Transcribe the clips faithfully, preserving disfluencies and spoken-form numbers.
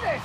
this.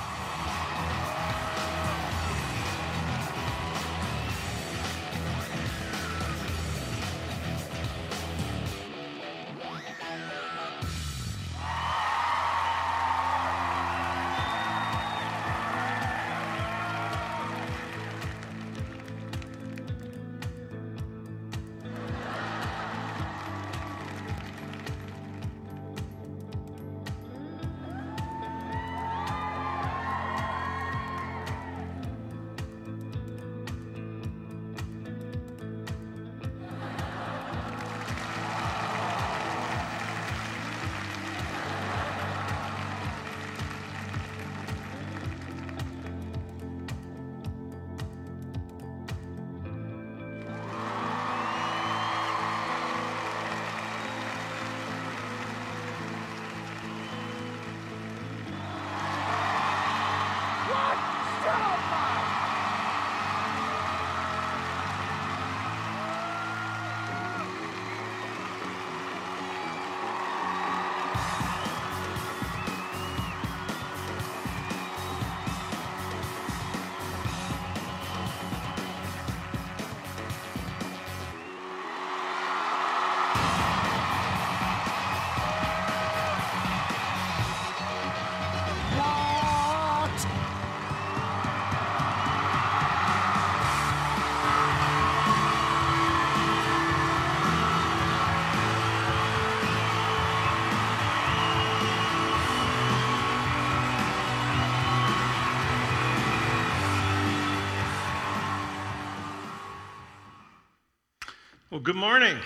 Well, good morning.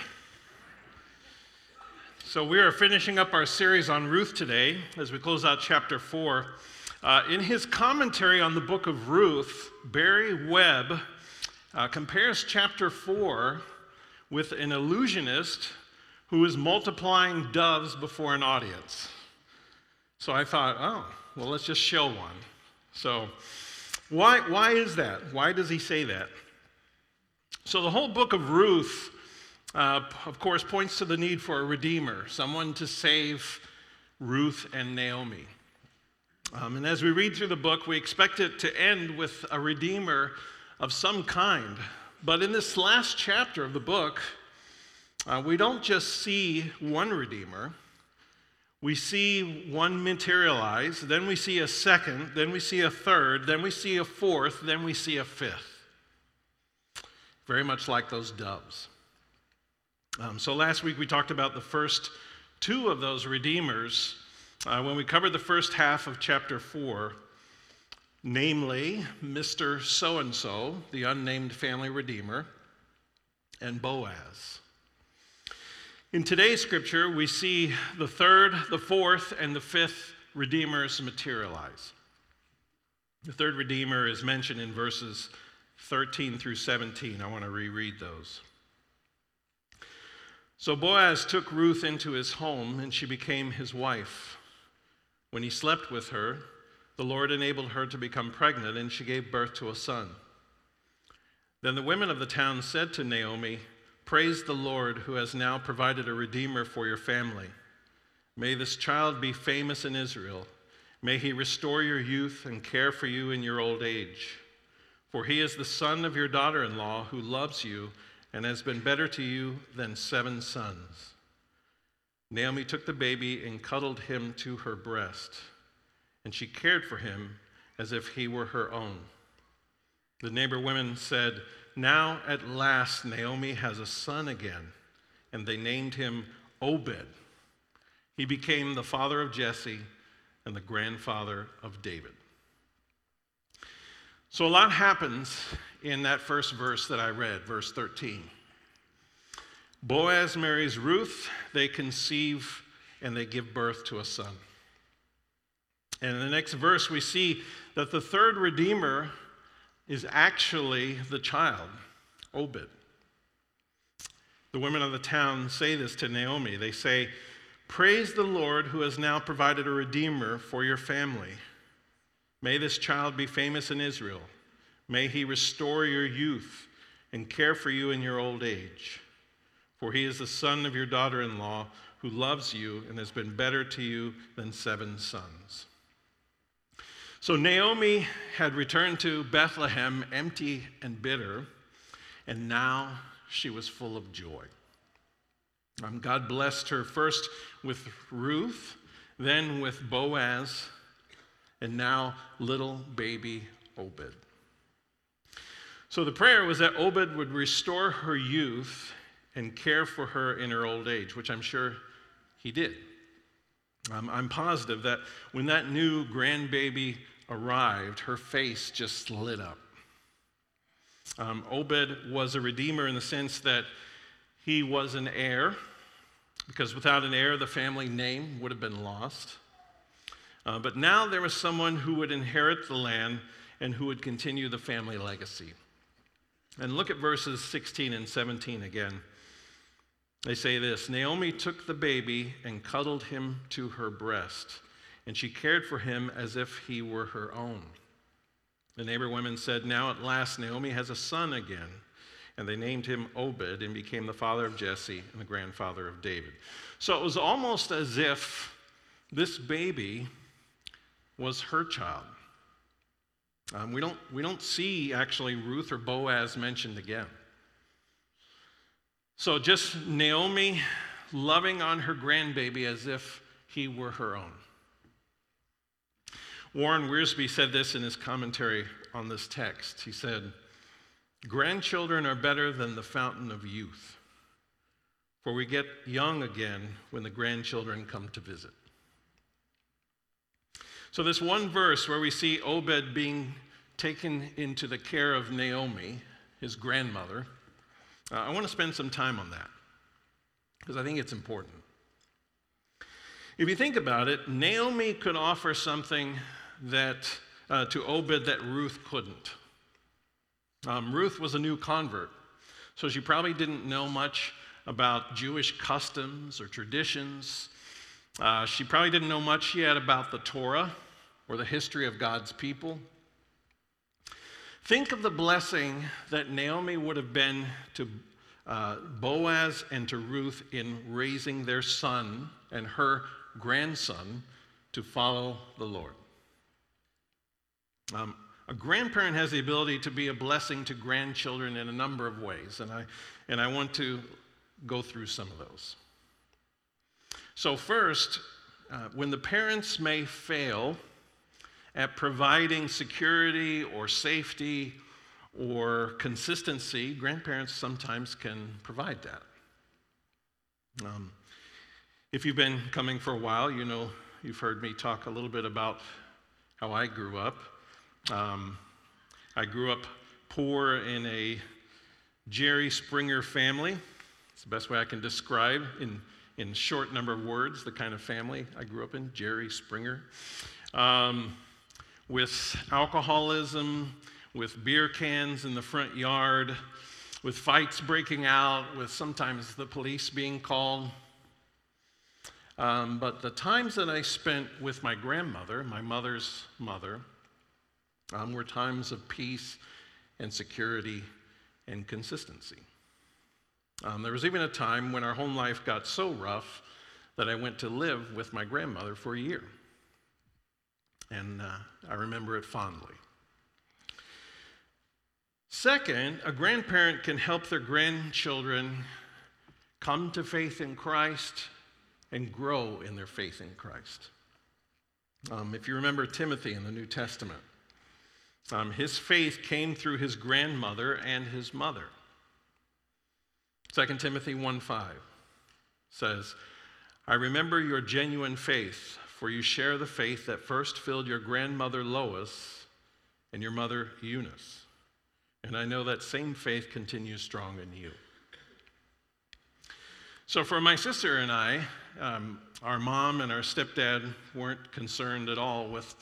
So we are finishing up our series on Ruth today as we close out chapter four. Uh, in his commentary on the book of Ruth, Barry Webb uh, compares chapter four with an illusionist who is multiplying doves before an audience. So I thought, oh, well, let's just show one. So why, why is that? Why does he say that? So the whole book of Ruth Uh, of course, points to the need for a redeemer, someone to save Ruth and Naomi. Um, and as we read through the book, we expect it to end with a redeemer of some kind. But in this last chapter of the book, uh, we don't just see one redeemer. We see one materialize, then we see a second, then we see a third, then we see a fourth, then we see a fifth. Very much like those doves. Um, so last week we talked about the first two of those redeemers uh, when we covered the first half of chapter four, namely Mister So-and-so, the unnamed family redeemer, and Boaz. In today's scripture, we see the third, the fourth, and the fifth redeemers materialize. The third redeemer is mentioned in verses thirteen through seventeen. I want to reread those. So Boaz took Ruth into his home, and she became his wife. When he slept with her, the Lord enabled her to become pregnant, and she gave birth to a son. Then the women of the town said to Naomi, "Praise the Lord, who has now provided a redeemer for your family. May this child be famous in Israel. May he restore your youth and care for you in your old age. For he is the son of your daughter-in-law who loves you and has been better to you than seven sons." Naomi took the baby and cuddled him to her breast, and she cared for him as if he were her own. The neighbor women said, "Now at last Naomi has a son again," and they named him Obed. He became the father of Jesse and the grandfather of David. So a lot happens in that first verse that I read, verse thirteen. Boaz marries Ruth, they conceive, and they give birth to a son. And in the next verse, we see that the third redeemer is actually the child, Obed. The women of the town say this to Naomi. They say, "Praise the Lord who has now provided a redeemer for your family. May this child be famous in Israel. May he restore your youth and care for you in your old age. For he is the son of your daughter-in-law who loves you and has been better to you than seven sons." So Naomi had returned to Bethlehem empty and bitter, and now she was full of joy. Um, God blessed her first with Ruth, then with Boaz, and now little baby Obed. So the prayer was that Obed would restore her youth and care for her in her old age, which I'm sure he did. Um, I'm positive that when that new grandbaby arrived, her face just lit up. Um, Obed was a redeemer in the sense that he was an heir, because without an heir, the family name would have been lost. Uh, but now there was someone who would inherit the land and who would continue the family legacy. And look at verses sixteen and seventeen again. They say this: Naomi took the baby and cuddled him to her breast, and she cared for him as if he were her own. The neighbor women said, "Now at last Naomi has a son again." And they named him Obed and became the father of Jesse and the grandfather of David. So it was almost as if this baby was her child. Um, we don't we don't see actually Ruth or Boaz mentioned again. So just Naomi loving on her grandbaby as if he were her own. Warren Wiersbe said this in his commentary on this text. He said, "Grandchildren are better than the fountain of youth, for we get young again when the grandchildren come to visit." So this one verse where we see Obed being taken into the care of Naomi, his grandmother, uh, I want to spend some time on that because I think it's important. If you think about it, Naomi could offer something that uh, to Obed that Ruth couldn't. Um, Ruth was a new convert, so she probably didn't know much about Jewish customs or traditions. Uh, she probably didn't know much yet about the Torah or the history of God's people. Think of the blessing that Naomi would have been to uh, Boaz and to Ruth in raising their son and her grandson to follow the Lord. Um, A grandparent has the ability to be a blessing to grandchildren in a number of ways, and I and I want to go through some of those. So first, uh, when the parents may fail at providing security or safety or consistency, grandparents sometimes can provide that. Um, if you've been coming for a while, you know, you've heard me talk a little bit about how I grew up. Um, I grew up poor in a Jerry Springer family. It's the best way I can describe in, in short number of words the kind of family I grew up in, Jerry Springer. Um, with alcoholism, with beer cans in the front yard, with fights breaking out, with sometimes the police being called. Um, but the times that I spent with my grandmother, my mother's mother, Um, were times of peace and security and consistency. Um, there was even a time when our home life got so rough that I went to live with my grandmother for a year. And uh, I remember it fondly. Second, a grandparent can help their grandchildren come to faith in Christ and grow in their faith in Christ. Um, if you remember Timothy in the New Testament, Um, his faith came through his grandmother and his mother. Second Timothy one five says, "I remember your genuine faith, for you share the faith that first filled your grandmother Lois and your mother Eunice. And I know that same faith continues strong in you." So for my sister and I, um, our mom and our stepdad weren't concerned at all with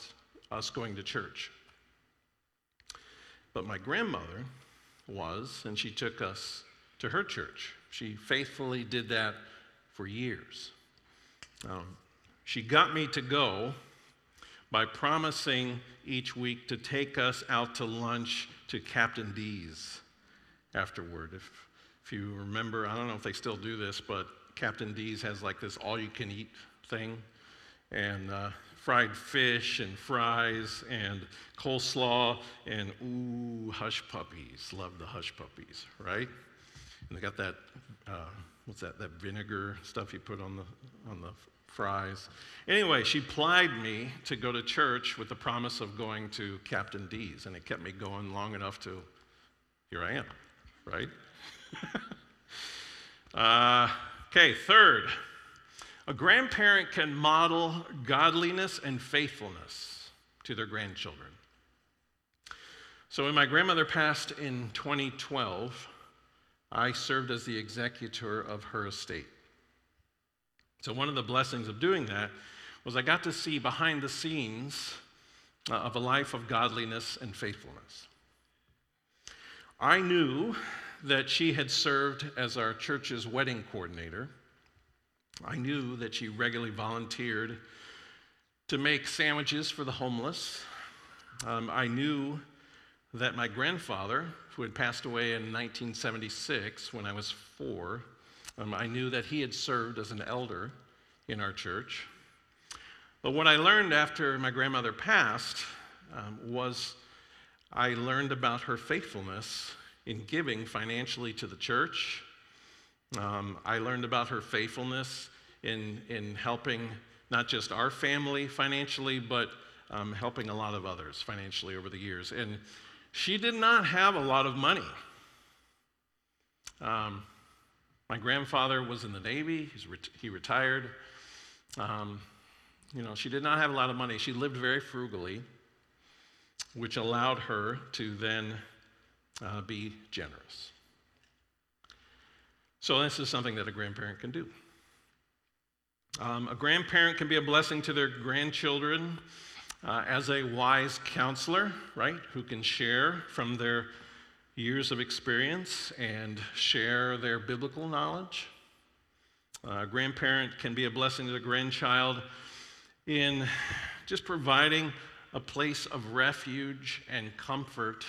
us going to church. But my grandmother was, and she took us to her church. She faithfully did that for years. Um, she got me to go by promising each week to take us out to lunch to Captain D's afterward. If, if you remember, I don't know if they still do this, but Captain D's has like this all-you-can-eat thing. And uh, fried fish and fries and coleslaw and, ooh, hush puppies. Love the hush puppies, right? And they got that, uh, what's that, that vinegar stuff you put on the on the fries. Anyway, she plied me to go to church with the promise of going to Captain D's, and it kept me going long enough to, here I am, right? uh, okay, third, a grandparent can model godliness and faithfulness to their grandchildren. So when my grandmother passed in twenty twelve, I served as the executor of her estate. So one of the blessings of doing that was I got to see behind the scenes of a life of godliness and faithfulness. I knew that she had served as our church's wedding coordinator. I knew that she regularly volunteered to make sandwiches for the homeless. Um, I knew that my grandfather, who had passed away in nineteen seventy-six when I was four, Um, I knew that he had served as an elder in our church. But what I learned after my grandmother passed um, was I learned about her faithfulness in giving financially to the church. Um, I learned about her faithfulness in, in helping not just our family financially, but um, helping a lot of others financially over the years. And she did not have a lot of money. Um, My grandfather was in the Navy. He's ret- he retired. Um, you know, she did not have a lot of money. She lived very frugally, which allowed her to then uh, be generous. So this is something that a grandparent can do. Um, a grandparent can be a blessing to their grandchildren uh, as a wise counselor, right, who can share from their years of experience and share their biblical knowledge. A grandparent can be a blessing to the grandchild in just providing a place of refuge and comfort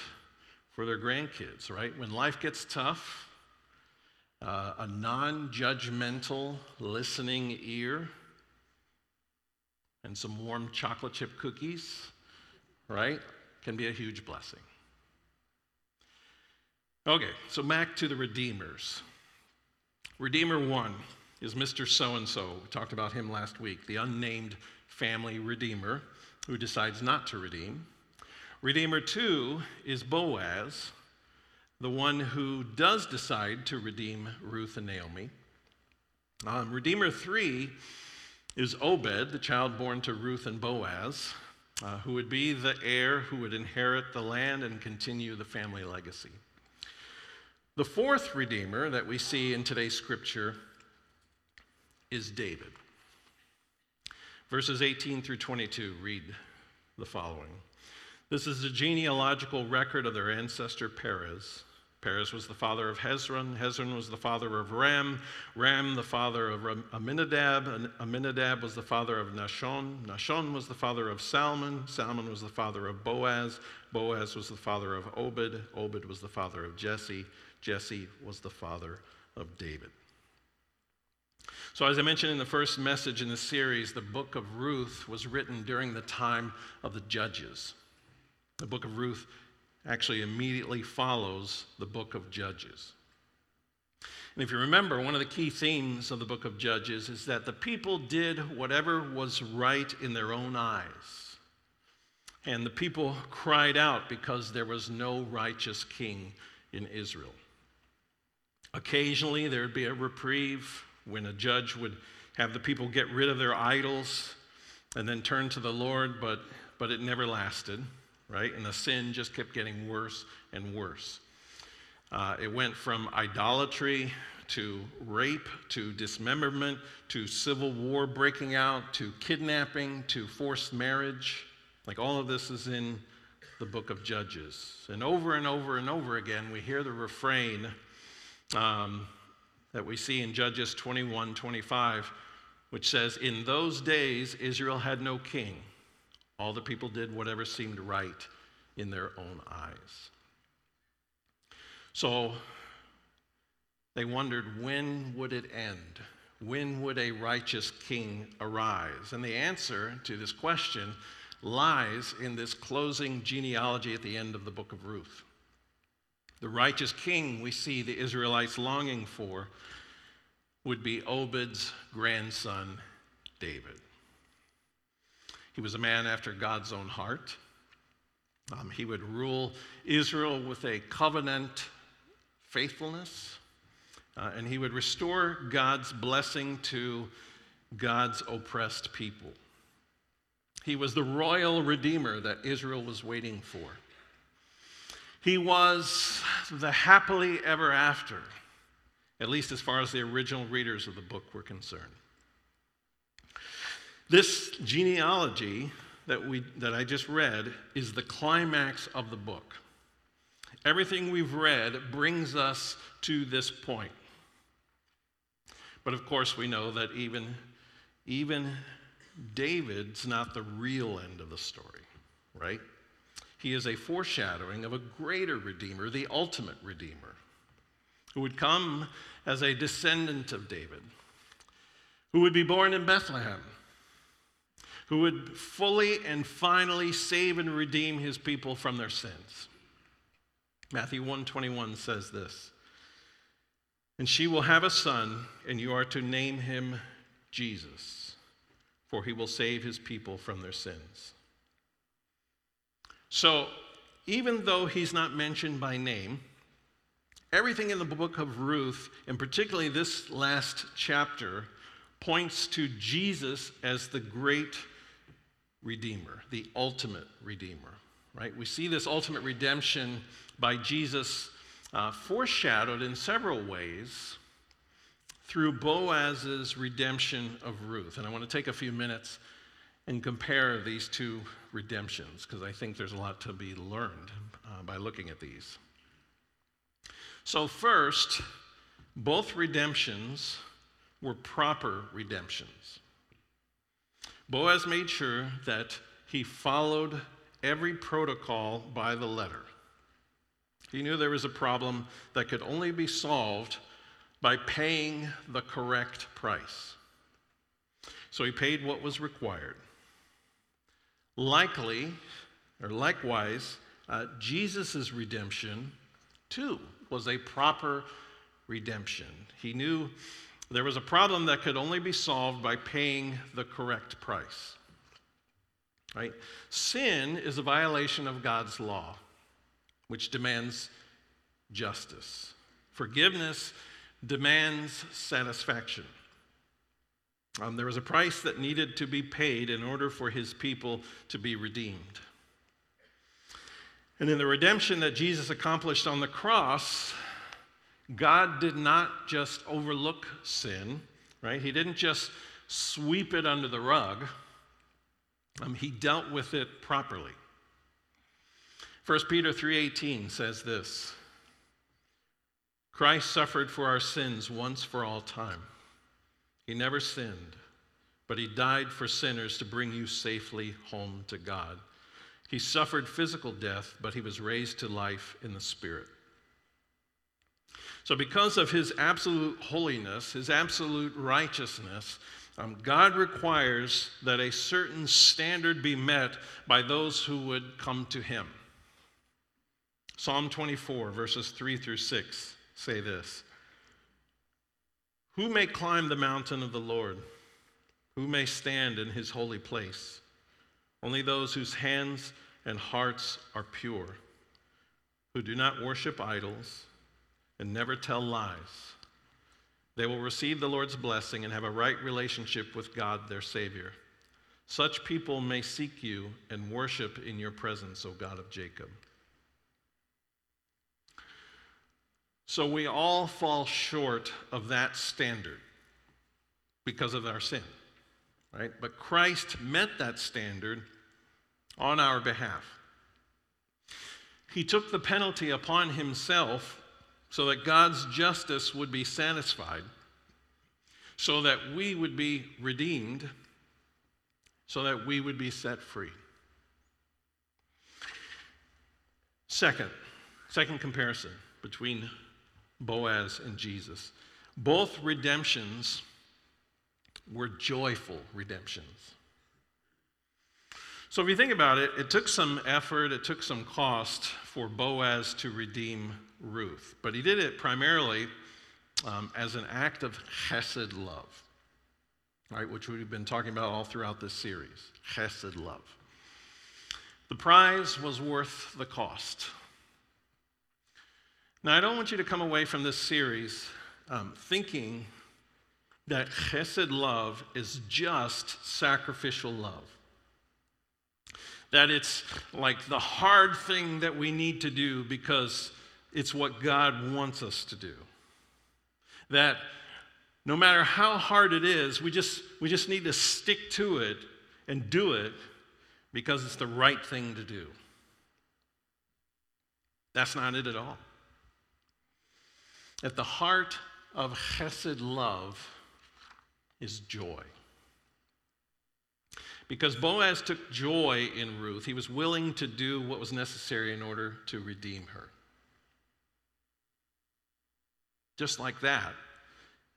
for their grandkids, right? When life gets tough, uh, a non-judgmental listening ear and some warm chocolate chip cookies, right, can be a huge blessing. Okay, so back to the redeemers. Redeemer one is Mister So-and-so. We talked about him last week, the unnamed family redeemer who decides not to redeem. Redeemer two is Boaz, the one who does decide to redeem Ruth and Naomi. Um, Redeemer three is Obed, the child born to Ruth and Boaz, uh, who would be the heir who would inherit the land and continue the family legacy. The fourth redeemer that we see in today's scripture is David. Verses eighteen through twenty-two read the following. This is the genealogical record of their ancestor Perez. Perez was the father of Hezron. Hezron was the father of Ram. Ram the father of Aminadab. Aminadab was the father of Nahshon. Nahshon was the father of Salmon. Salmon was the father of Boaz. Boaz was the father of Obed. Obed was the father of Jesse. Jesse was the father of David. So as I mentioned in the first message in the series, the book of Ruth was written during the time of the judges. The book of Ruth actually immediately follows the book of Judges. And if you remember, one of the key themes of the book of Judges is that the people did whatever was right in their own eyes. And the people cried out because there was no righteous king in Israel. Occasionally, there would be a reprieve when a judge would have the people get rid of their idols and then turn to the Lord, but, but it never lasted. Right? And the sin just kept getting worse and worse. Uh, it went from idolatry to rape to dismemberment to civil war breaking out to kidnapping to forced marriage. Like all of this is in the book of Judges. And over and over and over again, we hear the refrain um, that we see in Judges twenty-one twenty-five, which says, "In those days, Israel had no king. All the people did whatever seemed right in their own eyes." So they wondered, when would it end? when would a righteous king arise? And the answer to this question lies in this closing genealogy at the end of the book of Ruth. The righteous king we see the Israelites longing for would be Obed's grandson, David. He was a man after God's own heart. Um, he would rule Israel with a covenant faithfulness, uh, and he would restore God's blessing to God's oppressed people. He was the royal redeemer that Israel was waiting for. He was the happily ever after, at least as far as the original readers of the book were concerned. This genealogy that we that I just read is the climax of the book. Everything we've read brings us to this point. But of course we know that even, even David's not the real end of the story, right? He is a foreshadowing of a greater Redeemer, the ultimate Redeemer, who would come as a descendant of David, who would be born in Bethlehem, who would fully and finally save and redeem his people from their sins. Matthew one twenty-one says this, "And she will have a son, and you are to name him Jesus, for he will save his people from their sins." So, even though he's not mentioned by name, everything in the book of Ruth, and particularly this last chapter, points to Jesus as the great Redeemer, the ultimate Redeemer, right? We see this ultimate redemption by Jesus uh, foreshadowed in several ways through Boaz's redemption of Ruth. And I want to take a few minutes and compare these two redemptions because I think there's a lot to be learned uh, by looking at these. So first, both redemptions were proper redemptions. Boaz made sure that he followed every protocol by the letter. He knew there was a problem that could only be solved by paying the correct price. So he paid what was required. Likely, or likewise, uh, Jesus' redemption, too, was a proper redemption. He knew there was a problem that could only be solved by paying the correct price. Right? Sin is a violation of God's law, which demands justice. Forgiveness demands satisfaction. Um, there was a price that needed to be paid in order for his people to be redeemed. And in the redemption that Jesus accomplished on the cross, God did not just overlook sin, right? He didn't just sweep it under the rug. Um, he dealt with it properly. First Peter three eighteen says this, "Christ suffered for our sins once for all time. He never sinned, but he died for sinners to bring you safely home to God. He suffered physical death, but he was raised to life in the Spirit." So because of his absolute holiness, his absolute righteousness, um, God requires that a certain standard be met by those who would come to him. Psalm twenty-four, verses three through six say this, "Who may climb the mountain of the Lord? Who may stand in his holy place? Only those whose hands and hearts are pure, who do not worship idols and never tell lies. They will receive the Lord's blessing and have a right relationship with God, their Savior. Such people may seek you and worship in your presence, O God of Jacob." So we all fall short of that standard because of our sin, right? But Christ met that standard on our behalf. He took the penalty upon himself so that God's justice would be satisfied, so that we would be redeemed, so that we would be set free. Second, second comparison between Boaz and Jesus. Both redemptions were joyful redemptions. So if you think about it, it took some effort, it took some cost for Boaz to redeem Ruth. But he did it primarily um, as an act of chesed love, right? Which we've been talking about all throughout this series, chesed love. The prize was worth the cost. Now, I don't want you to come away from this series um, thinking that chesed love is just sacrificial love. That it's like the hard thing that we need to do because it's what God wants us to do. That no matter how hard it is, we just we just need to stick to it and do it because it's the right thing to do. That's not it at all. At the heart of chesed love is joy. Because Boaz took joy in Ruth, he was willing to do what was necessary in order to redeem her. Just like that,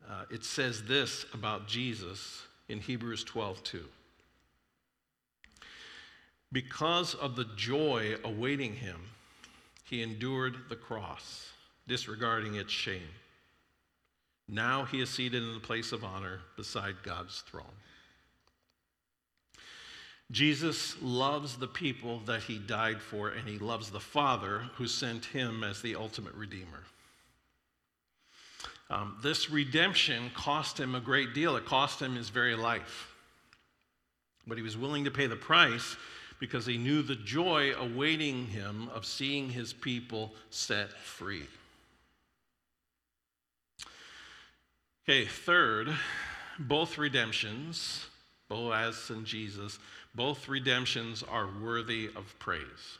uh, it says this about Jesus in Hebrews twelve two. Because of the joy awaiting him, he endured the cross, disregarding its shame. Now he is seated in the place of honor beside God's throne. Jesus loves the people that he died for, and he loves the Father who sent him as the ultimate redeemer. Um, this redemption cost him a great deal. It cost him his very life. But he was willing to pay the price because he knew the joy awaiting him of seeing his people set free. Okay, third, both redemptions, Boaz and Jesus, both redemptions are worthy of praise.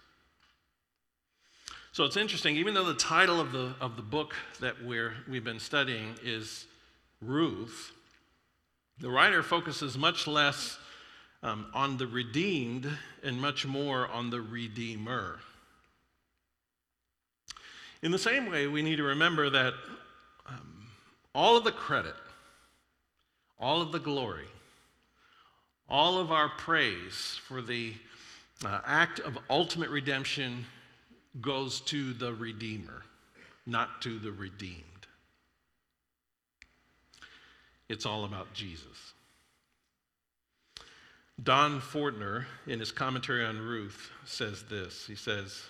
So it's interesting, even though the title of the of the book that we're we've been studying is Ruth, the writer focuses much less um, on the redeemed and much more on the redeemer. In the same way, we need to remember that um, all of the credit, all of the glory, all of our praise for the uh, act of ultimate redemption goes to the Redeemer, not to the redeemed. It's all about Jesus. Don Fortner, in his commentary on Ruth, says this. He says,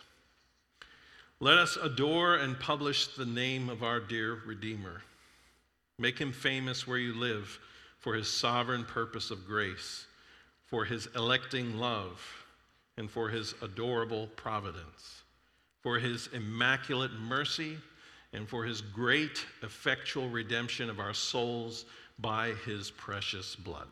"Let us adore and publish the name of our dear Redeemer. Make him famous where you live for his sovereign purpose of grace, for his electing love, and for his adorable providence, for his immaculate mercy, and for his great effectual redemption of our souls by his precious blood."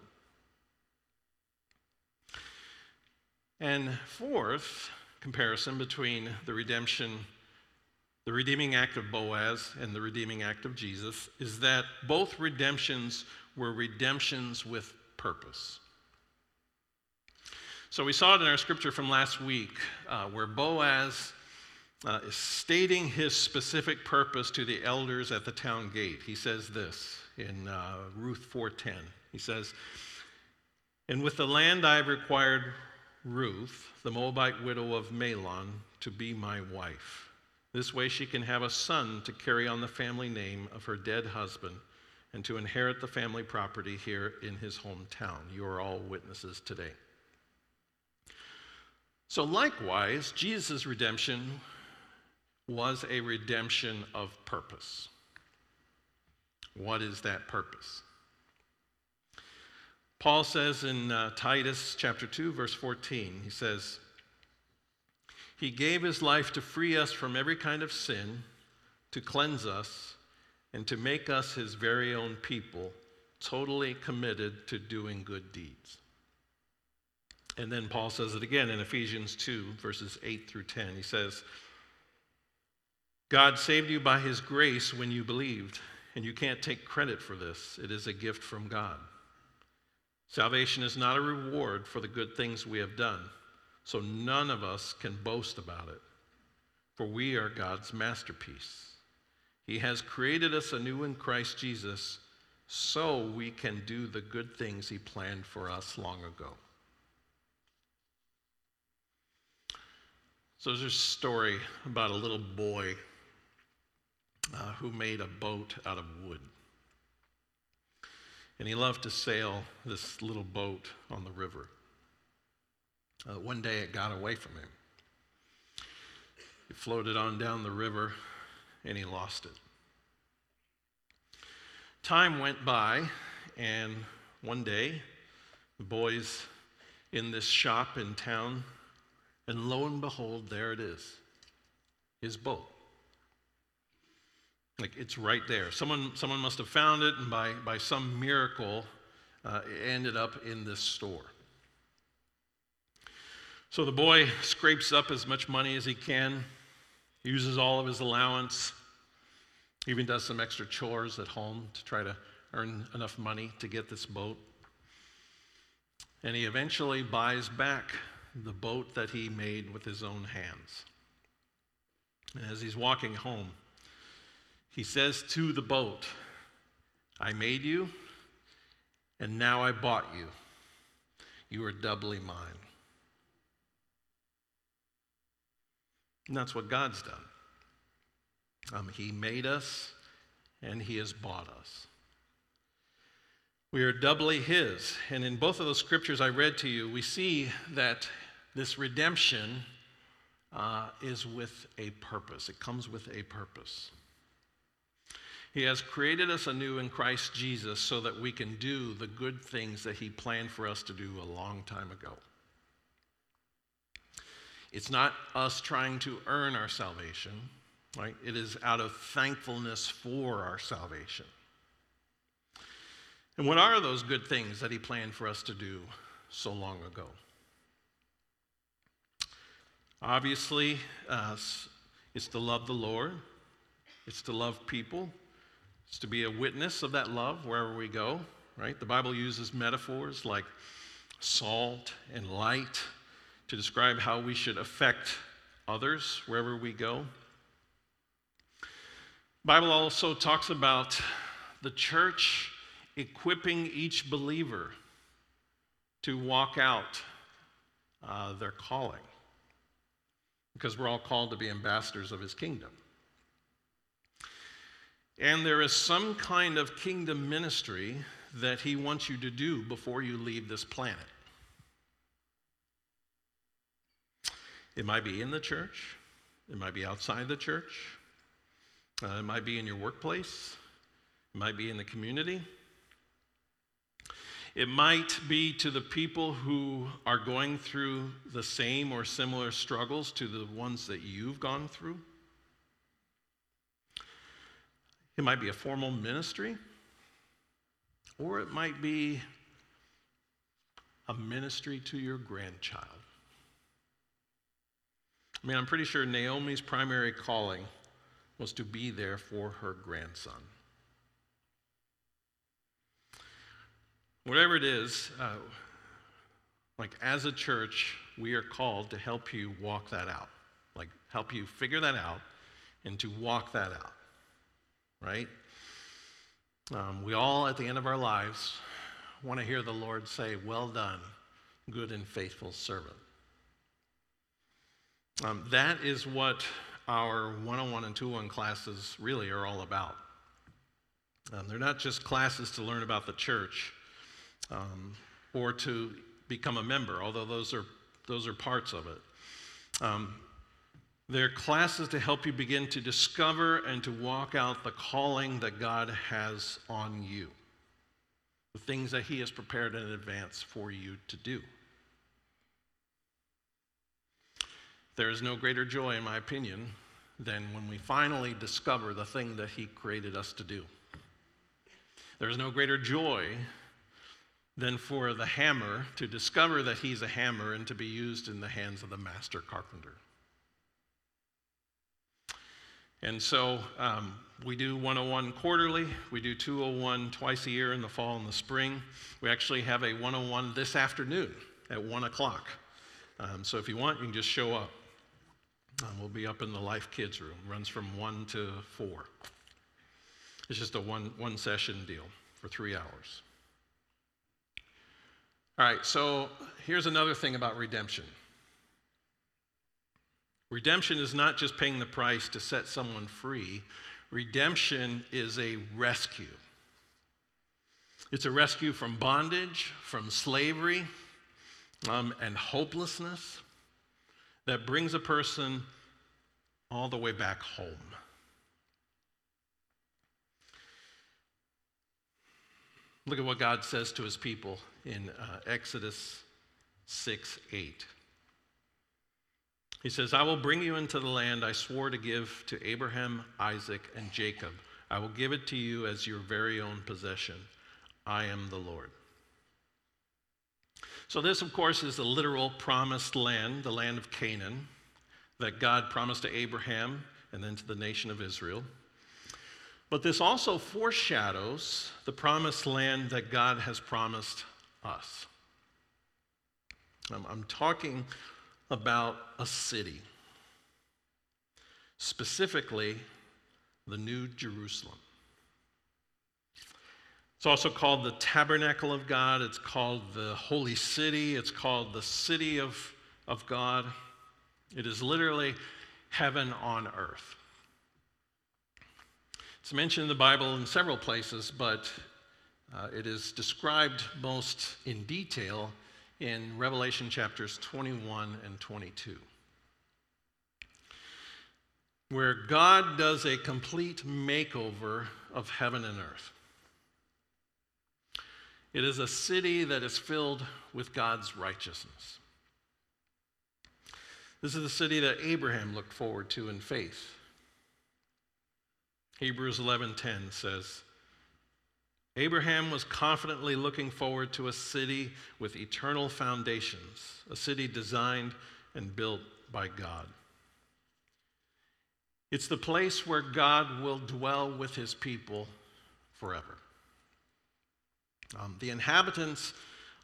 And fourth, comparison between the redemption, the redeeming act of Boaz and the redeeming act of Jesus, is that both redemptions were redemptions with purpose. So we saw it in our scripture from last week uh, where Boaz uh, is stating his specific purpose to the elders at the town gate. He says this in uh, Ruth four ten. He says, "And with the land I have required Ruth, the Moabite widow of Mahlon, to be my wife. This way she can have a son to carry on the family name of her dead husband, and to inherit the family property here in his hometown. You are all witnesses today." So likewise, Jesus' redemption was a redemption of purpose. What is that purpose? Paul says in uh, Titus chapter two, verse fourteen, he says, "He gave his life to free us from every kind of sin, to cleanse us, and to make us his very own people, totally committed to doing good deeds." And then Paul says it again in Ephesians two, verses eight through ten. He says, "God saved you by his grace when you believed, and you can't take credit for this. It is a gift from God. Salvation is not a reward for the good things we have done, so none of us can boast about it, for we are God's masterpiece. He has created us anew in Christ Jesus so we can do the good things he planned for us long ago. So there's a story about a little boy uh, who made a boat out of wood. And he loved to sail this little boat on the river. Uh, one day it got away from him. It floated on down the river, and he lost it. Time went by, and one day, the boy's in this shop in town, and lo and behold, there it is, his boat. Like, it's right there. Someone someone must have found it, and by, by some miracle, uh, it ended up in this store. So the boy scrapes up as much money as he can, uses all of his allowance, even does some extra chores at home to try to earn enough money to get this boat. And he eventually buys back the boat that he made with his own hands. And as he's walking home, he says to the boat, "I made you, and now I bought you. You are doubly mine." And that's what God's done. Um, he made us, and he has bought us. We are doubly his. And in both of those scriptures I read to you, we see that this redemption uh, is with a purpose. It comes with a purpose. He has created us anew in Christ Jesus so that we can do the good things that he planned for us to do a long time ago. It's not us trying to earn our salvation, right? It is out of thankfulness for our salvation. And what are those good things that he planned for us to do so long ago? Obviously, uh, it's to love the Lord. It's to love people. It's to be a witness of that love wherever we go, right? The Bible uses metaphors like salt and light to describe how we should affect others wherever we go. The Bible also talks about the church equipping each believer to walk out uh, their calling, because we're all called to be ambassadors of his kingdom. And there is some kind of kingdom ministry that he wants you to do before you leave this planet. It might be in the church. It might be outside the church. Uh, it might be in your workplace. It might be in the community. It might be to the people who are going through the same or similar struggles to the ones that you've gone through. It might be a formal ministry, or it might be a ministry to your grandchild. I mean, I'm pretty sure Naomi's primary calling was to be there for her grandson. Whatever it is, uh, like as a church, we are called to help you walk that out, like help you figure that out and to walk that out, right? Um, we all, at the end of our lives, want to hear the Lord say, "Well done, good and faithful servant." Um, that is what our one-on-one and two-on-one classes really are all about. Um, they're not just classes to learn about the church um, or to become a member, although those are those are parts of it. Um, they're classes to help you begin to discover and to walk out the calling that God has on you, the things that he has prepared in advance for you to do. There is no greater joy, in my opinion, than when we finally discover the thing that he created us to do. There is no greater joy than for the hammer to discover that he's a hammer and to be used in the hands of the master carpenter. And so um, we do one oh one quarterly. We do two oh one twice a year in the fall and the spring. We actually have a one oh one this afternoon at one o'clock. Um, so if you want, you can just show up. Um, we'll be up in the Life Kids room. Runs from one to four. It's just a one one session deal. for three hours. All right, so here's another thing about redemption. Redemption is not just paying the price to set someone free. Redemption is a rescue. It's a rescue from bondage, from slavery, um, and hopelessness that brings a person all the way back home. Look at what God says to his people in uh, Exodus six eight. He says, "I will bring you into the land I swore to give to Abraham, Isaac, and Jacob. I will give it to you as your very own possession. I am the Lord." So this, of course, is the literal promised land, the land of Canaan, that God promised to Abraham and then to the nation of Israel. But this also foreshadows the promised land that God has promised us. I'm, I'm talking about a city, specifically the New Jerusalem. It's also called the Tabernacle of God. It's called the Holy City. It's called the City of, of God. It is literally heaven on earth. It's mentioned in the Bible in several places, but uh, it is described most in detail in Revelation chapters twenty-one and twenty-two, where God does a complete makeover of heaven and earth. It is a city that is filled with God's righteousness. This is the city that Abraham looked forward to in faith. Hebrews eleven ten says, "Abraham was confidently looking forward to a city with eternal foundations, a city designed and built by God." It's the place where God will dwell with his people forever. Um, the inhabitants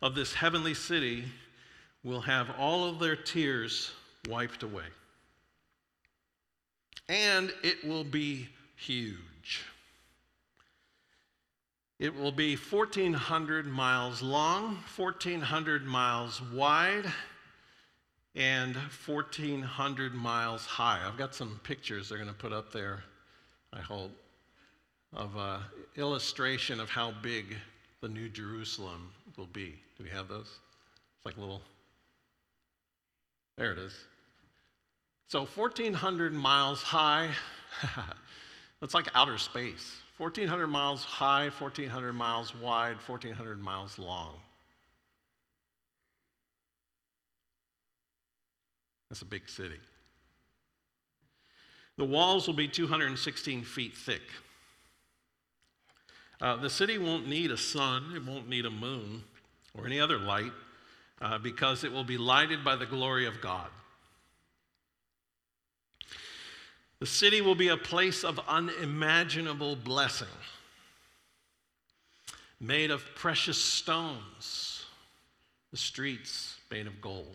of this heavenly city will have all of their tears wiped away. And it will be huge. It will be fourteen hundred miles long, fourteen hundred miles wide, and fourteen hundred miles high. I've got some pictures they're going to put up there, I hope, of an illustration of how big the New Jerusalem will be. Do we have those? It's like little, there it is. So fourteen hundred miles high, that's like outer space. fourteen hundred miles high, fourteen hundred miles wide, fourteen hundred miles long. That's a big city. The walls will be two hundred sixteen feet thick. Uh, the city won't need a sun, it won't need a moon, or any other light, uh, because it will be lighted by the glory of God. The city will be a place of unimaginable blessing, made of precious stones, the streets made of gold.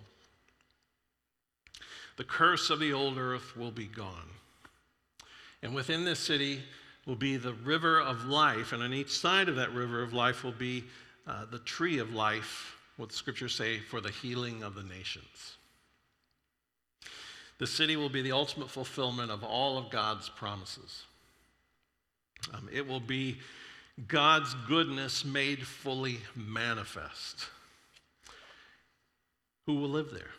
The curse of the old earth will be gone. And within this city will be the river of life, and on each side of that river of life will be uh, the tree of life, what the scriptures say, for the healing of the nations. The city will be the ultimate fulfillment of all of God's promises. Um, it will be God's goodness made fully manifest. Who will live there?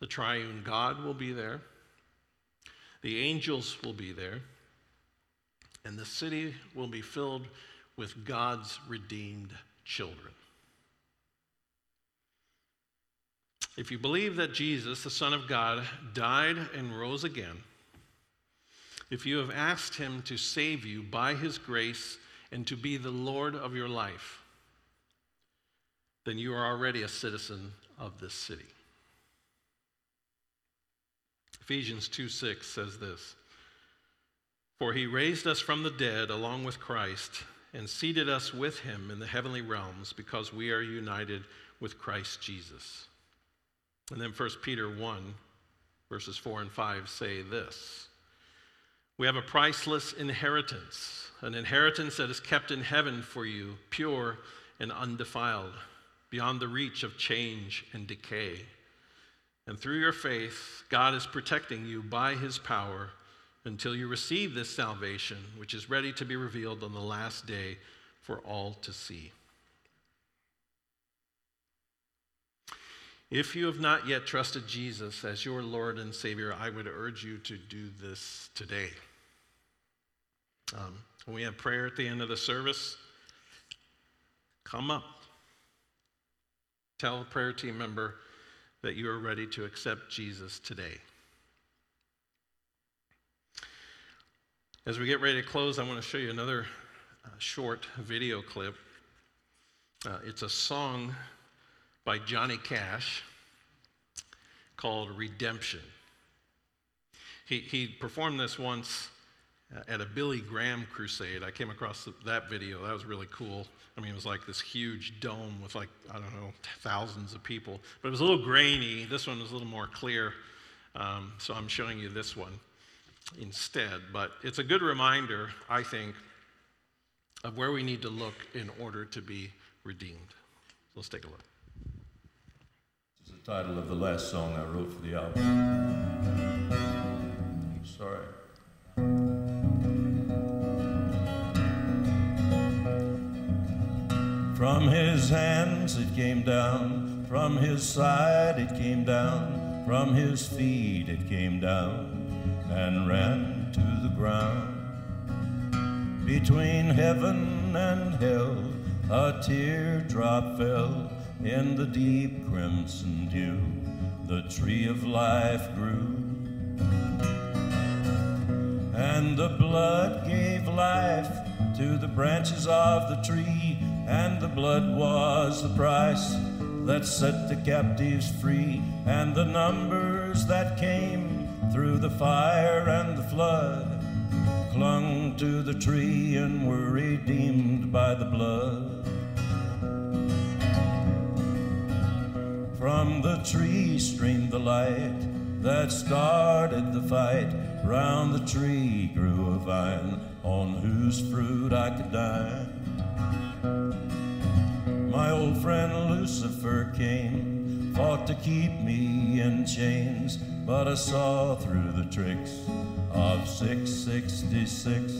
The triune God will be there. The angels will be there. And the city will be filled with God's redeemed children. If you believe that Jesus, the Son of God, died and rose again, if you have asked him to save you by his grace and to be the Lord of your life, then you are already a citizen of this city. Ephesians two six says this, "For he raised us from the dead along with Christ and seated us with him in the heavenly realms because we are united with Christ Jesus." And then First Peter one, verses four and five say this, We have a priceless inheritance, an inheritance that is kept in heaven for you, pure and undefiled, beyond the reach of change and decay. And through your faith, God is protecting you by his power until you receive this salvation, which is ready to be revealed on the last day for all to see. If you have not yet trusted Jesus as your Lord and Savior, I would urge you to do this today. Um, we have prayer at the end of the service. Come up. Tell a prayer team member that you are ready to accept Jesus today. As we get ready to close, I want to show you another uh, short video clip. Uh, it's a song by Johnny Cash called Redemption. He he performed this once at a Billy Graham crusade. I came across that video. That was really cool. I mean, it was like this huge dome with like, I don't know, thousands of people. But it was a little grainy. This one was a little more clear. Um, so I'm showing you this one instead. But it's a good reminder, I think, of where we need to look in order to be redeemed. Let's take a look. This is the title of the last song I wrote for the album. I'm sorry. From his hands it came down, from his side it came down, from his feet it came down, and ran to the ground. Between heaven and hell, a teardrop fell. In the deep crimson dew, the tree of life grew. And the blood gave life to the branches of the tree, and the blood was the price that set the captives free. And the numbers that came through the fire and the flood clung to the tree and were redeemed by the blood. From the tree streamed the light that started the fight. Round the tree grew a vine on whose fruit I could dine. My old friend Lucifer came, fought to keep me in chains, but I saw through the tricks of six sixty-six.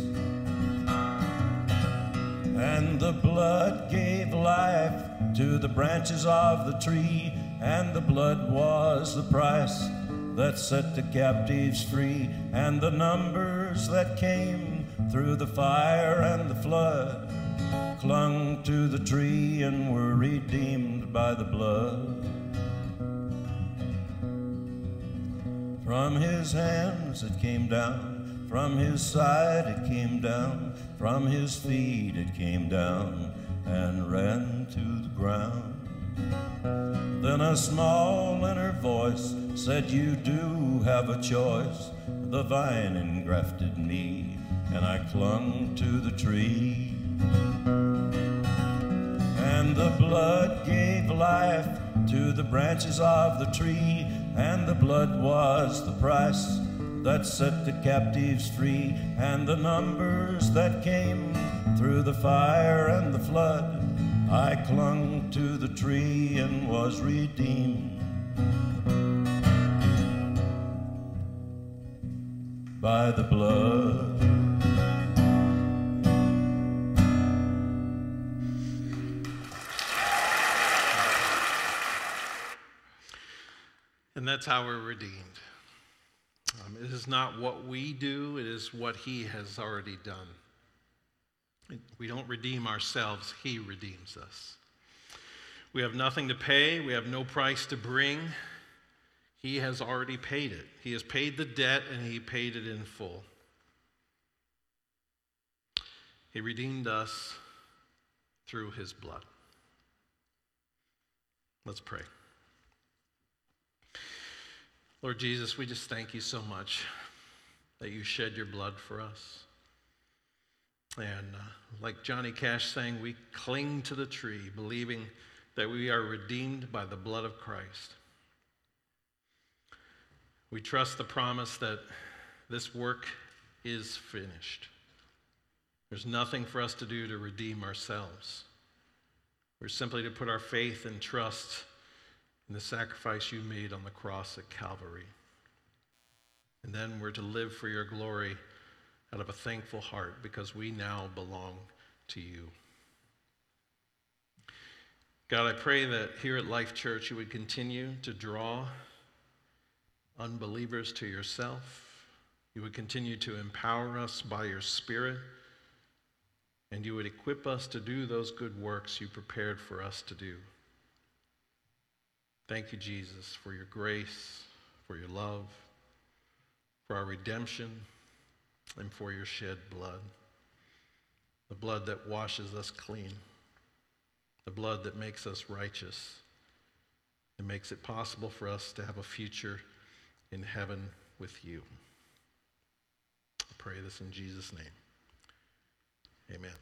And the blood gave life to the branches of the tree, and the blood was the price that set the captives free. And the numbers that came through the fire and the flood clung to the tree and were redeemed by the blood. From his hands it came down, from his side it came down, from his feet it came down, and ran to the ground. Then a small inner voice said, you do have a choice. The vine engrafted me, and I clung to the tree. And the blood gave life to the branches of the tree, and the blood was the price that set the captives free. And the numbers that came through the fire and the flood, I clung to the tree and was redeemed by the blood. And that's how we're redeemed. Um, it is not what we do, it is what he has already done. We don't redeem ourselves, he redeems us. We have nothing to pay, we have no price to bring. He has already paid it. He has paid the debt and he paid it in full. He redeemed us through his blood. Let's pray. Lord Jesus, we just thank you so much that you shed your blood for us. And uh, like Johnny Cash sang, we cling to the tree, believing that we are redeemed by the blood of Christ. We trust the promise that this work is finished. There's nothing for us to do to redeem ourselves. We're simply to put our faith and trust in the sacrifice you made on the cross at Calvary. And then we're to live for your glory out of a thankful heart because we now belong to you. God, I pray that here at Life Church you would continue to draw unbelievers to yourself. You would continue to empower us by your Spirit, and you would equip us to do those good works you prepared for us to do. Thank you, Jesus, for your grace, for your love, for our redemption, and for your shed blood, the blood that washes us clean, the blood that makes us righteous, and makes it possible for us to have a future in heaven with you. I pray this in Jesus' name. Amen.